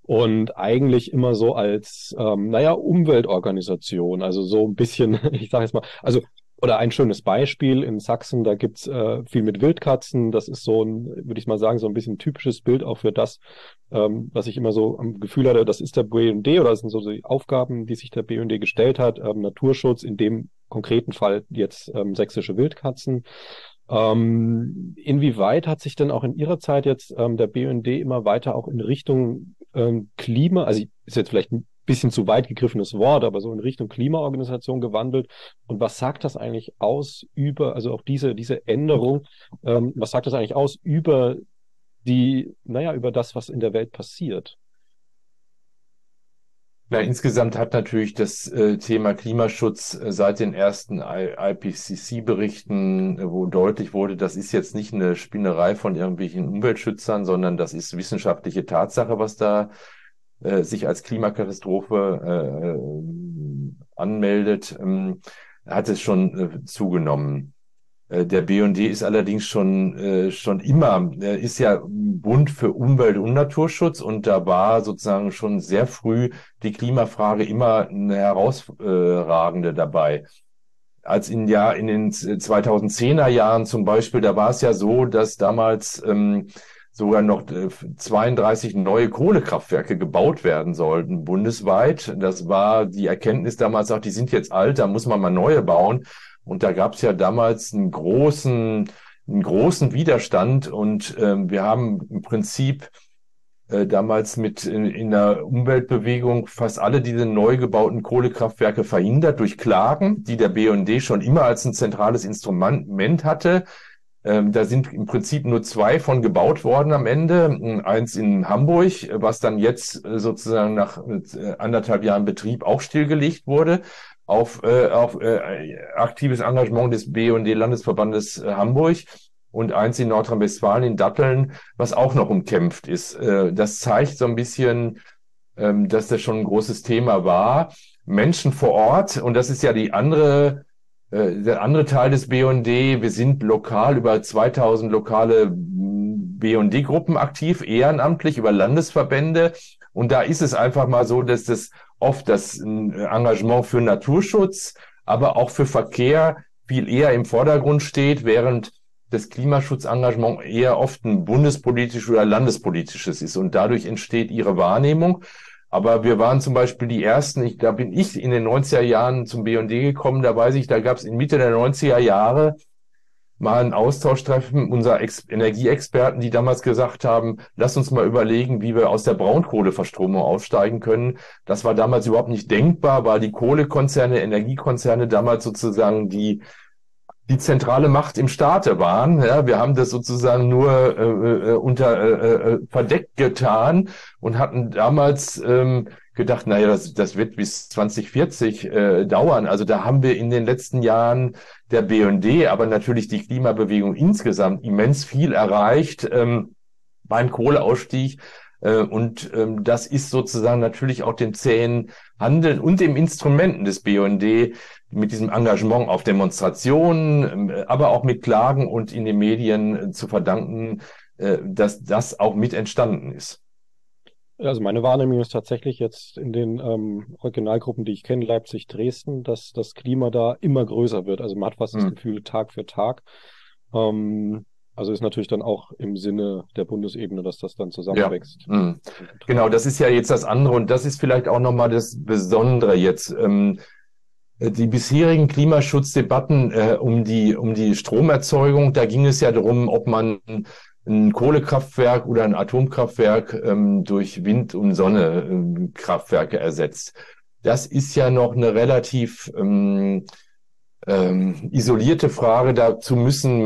und eigentlich immer so als, Umweltorganisation, also so ein bisschen, ich sage jetzt mal, also, oder ein schönes Beispiel in Sachsen, da gibt's viel mit Wildkatzen, das ist so ein, würde ich mal sagen, so ein bisschen typisches Bild auch für das, was ich immer so am Gefühl hatte, das ist der BUND oder das sind so die Aufgaben, die sich der BUND gestellt hat, Naturschutz, in dem konkreten Fall jetzt sächsische Wildkatzen. Inwieweit hat sich denn auch in Ihrer Zeit jetzt der BUND immer weiter auch in Richtung Klima, also ist jetzt vielleicht ein bisschen zu weit gegriffenes Wort, aber so in Richtung Klimaorganisation gewandelt? Und was sagt das eigentlich aus über, also auch diese Änderung, was sagt das eigentlich aus über über das, was in der Welt passiert? Na, insgesamt hat natürlich das Thema Klimaschutz seit den ersten IPCC-Berichten, wo deutlich wurde, das ist jetzt nicht eine Spinnerei von irgendwelchen Umweltschützern, sondern das ist wissenschaftliche Tatsache, was da sich als Klimakatastrophe anmeldet, hat es schon zugenommen. Der BUND ist allerdings schon immer, ist ja Bund für Umwelt- und Naturschutz, und da war sozusagen schon sehr früh die Klimafrage immer eine herausragende dabei. Als in den 2010er Jahren zum Beispiel, da war es ja so, dass damals sogar noch 32 neue Kohlekraftwerke gebaut werden sollten, bundesweit. Das war die Erkenntnis damals auch, die sind jetzt alt, da muss man mal neue bauen. Und da gab es ja damals einen großen Widerstand, und wir haben im Prinzip damals in der Umweltbewegung fast alle diese neu gebauten Kohlekraftwerke verhindert durch Klagen, die der BUND schon immer als ein zentrales Instrument hatte. Da sind im Prinzip nur 2 von gebaut worden am Ende, eins in Hamburg, was dann jetzt sozusagen nach 1,5 Jahren Betrieb auch stillgelegt wurde, auf aktives Engagement des BUND-Landesverbandes Hamburg, und eins in Nordrhein-Westfalen in Datteln, was auch noch umkämpft ist. Das zeigt so ein bisschen, dass das schon ein großes Thema war. Menschen vor Ort, und das ist ja der andere Teil des BUND, wir sind lokal über 2000 lokale BUND-Gruppen aktiv, ehrenamtlich über Landesverbände, und da ist es einfach mal so, dass das oft das Engagement für Naturschutz, aber auch für Verkehr viel eher im Vordergrund steht, während das Klimaschutzengagement eher oft ein bundespolitisches oder landespolitisches ist. Und dadurch entsteht ihre Wahrnehmung. Aber wir waren zum Beispiel die Ersten, da bin ich in den 90er Jahren zum BUND gekommen, da weiß ich, da gab es in Mitte der 90er Jahre mal ein Austauschtreffen unserer Energieexperten, die damals gesagt haben, lass uns mal überlegen, wie wir aus der Braunkohleverstromung aussteigen können. Das war damals überhaupt nicht denkbar, weil die Kohlekonzerne, Energiekonzerne damals sozusagen die zentrale Macht im Staate waren. Ja, wir haben das sozusagen nur unter verdeckt getan und hatten damals gedacht, naja, das wird bis 2040 dauern. Also da haben wir in den letzten Jahren der BUND, aber natürlich die Klimabewegung insgesamt immens viel erreicht beim Kohleausstieg. Und das ist sozusagen natürlich auch dem zähen Handeln und dem Instrumenten des BUND mit diesem Engagement auf Demonstrationen, aber auch mit Klagen und in den Medien zu verdanken, dass das auch mit entstanden ist. Also meine Wahrnehmung ist tatsächlich jetzt in den Regionalgruppen, die ich kenne, Leipzig, Dresden, dass das Klima da immer größer wird. Also man hat fast das Gefühl, Tag für Tag. Also ist natürlich dann auch im Sinne der Bundesebene, dass das dann zusammenwächst. Ja. Mhm. Genau, das ist ja jetzt das andere, und das ist vielleicht auch nochmal das Besondere jetzt. Die bisherigen Klimaschutzdebatten um die Stromerzeugung, da ging es ja darum, ob man ein Kohlekraftwerk oder ein Atomkraftwerk durch Wind- und Sonne-Kraftwerke ersetzt. Das ist ja noch eine relativ isolierte Frage. Dazu müssen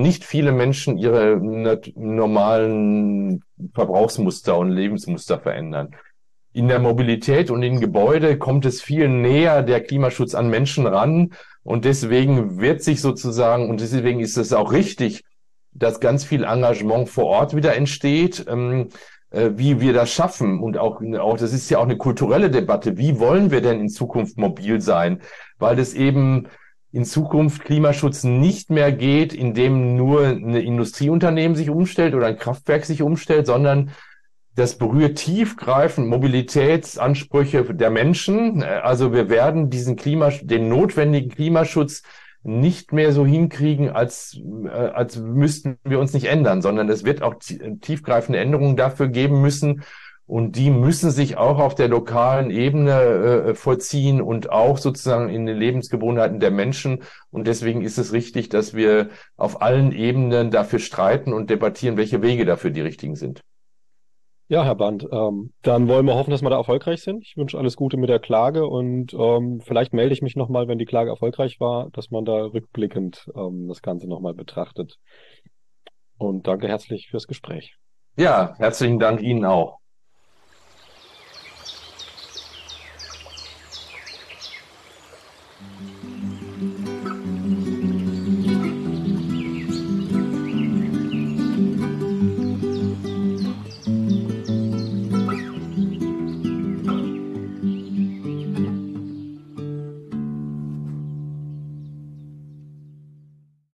nicht viele Menschen ihre normalen Verbrauchsmuster und Lebensmuster verändern. In der Mobilität und in Gebäude kommt es viel näher der Klimaschutz an Menschen ran, und deswegen ist es auch richtig, dass ganz viel Engagement vor Ort wieder entsteht, wie wir das schaffen. Und auch das ist ja auch eine kulturelle Debatte. Wie wollen wir denn in Zukunft mobil sein? Weil es eben in Zukunft Klimaschutz nicht mehr geht, indem nur ein Industrieunternehmen sich umstellt oder ein Kraftwerk sich umstellt, sondern das berührt tiefgreifend Mobilitätsansprüche der Menschen. Also wir werden den notwendigen Klimaschutz nicht mehr so hinkriegen, als müssten wir uns nicht ändern, sondern es wird auch tiefgreifende Änderungen dafür geben müssen, und die müssen sich auch auf der lokalen Ebene vollziehen und auch sozusagen in den Lebensgewohnheiten der Menschen, und deswegen ist es richtig, dass wir auf allen Ebenen dafür streiten und debattieren, welche Wege dafür die richtigen sind. Ja, Herr Bandt, dann wollen wir hoffen, dass wir da erfolgreich sind. Ich wünsche alles Gute mit der Klage, und vielleicht melde ich mich nochmal, wenn die Klage erfolgreich war, dass man da rückblickend das Ganze nochmal betrachtet. Und danke herzlich fürs Gespräch. Ja, herzlichen Dank Ihnen auch.